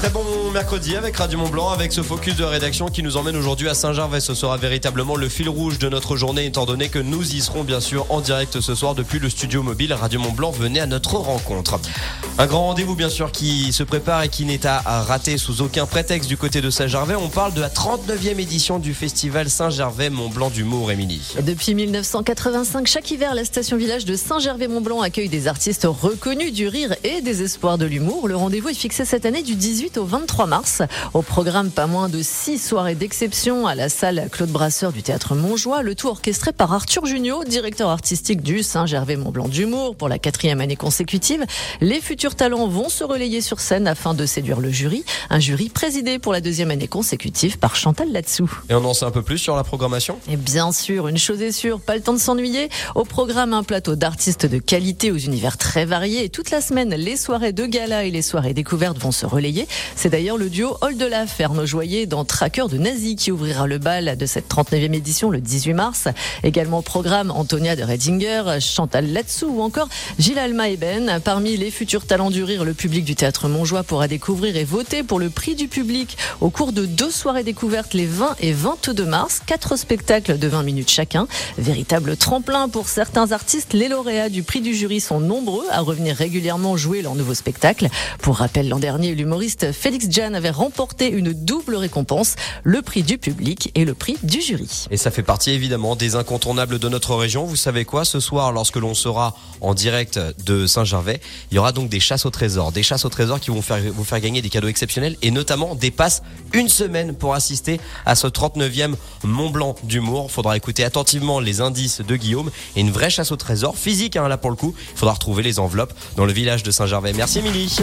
Très bon mercredi avec Radio Montblanc, avec ce focus de rédaction qui nous emmène aujourd'hui à Saint-Gervais. Ce sera véritablement le fil rouge de notre journée, étant donné que nous y serons bien sûr en direct ce soir depuis le studio mobile. Radio Montblanc, venez à notre rencontre. Un grand rendez-vous bien sûr qui se prépare et qui n'est à rater sous aucun prétexte du côté de Saint-Gervais. On parle de la 39e édition du festival Saint-Gervais Montblanc d'humour, Émilie. Depuis 1985, chaque hiver, la station village de Saint-Gervais Montblanc accueille des artistes reconnus du rire et des espoirs de l'humour. Le rendez-vous est fixé cette année du 18 au 23 mars. Au programme, pas moins de 6 soirées d'exception à la salle Claude Brasseur du théâtre Montjoie, le tout orchestré par Arthur Jugnot, directeur artistique du Saint-Gervais Montblanc d'humour pour la 4e année consécutive. Les futurs talents vont se relayer sur scène afin de séduire le jury, un jury présidé pour la 2e année consécutive par Chantal Latsou. Et on en sait un peu plus sur la programmation ? Et bien sûr, une chose est sûre, pas le temps de s'ennuyer. Au programme, un plateau d'artistes de qualité aux univers très variés, et toute la semaine, les soirées de gala et les soirées découvertes vont se relayer. C'est d'ailleurs le duo Hall de la Ferme Joyer dans Traqueurs de nazis qui ouvrira le bal de cette 39e édition le 18 mars. Également au programme Antonia de Redinger, Chantal Latsou ou encore Gilles Alma et Ben. Parmi les futurs talents du rire, le public du théâtre Montjoie pourra découvrir et voter pour le prix du public au cours de 2 soirées découvertes les 20 et 22 mars. 4 spectacles de 20 minutes chacun. Véritable tremplin pour certains artistes. Les lauréats du prix du jury sont nombreux à revenir régulièrement jouer leur nouveau spectacle. Pour rappel, l'an dernier, l'humoriste Félix Djan avait remporté une double récompense, le prix du public et le prix du jury. Et ça fait partie évidemment des incontournables de notre région. Vous savez quoi, ce soir, lorsque l'on sera en direct de Saint-Gervais, il y aura donc des chasses au trésor. Des chasses au trésor qui vont vous faire gagner des cadeaux exceptionnels et notamment des passes une semaine pour assister à ce 39e Montblanc d'humour. Faudra écouter attentivement les indices de Guillaume et une vraie chasse au trésor physique, là pour le coup. Il faudra retrouver les enveloppes dans le village de Saint-Gervais. Merci Émilie.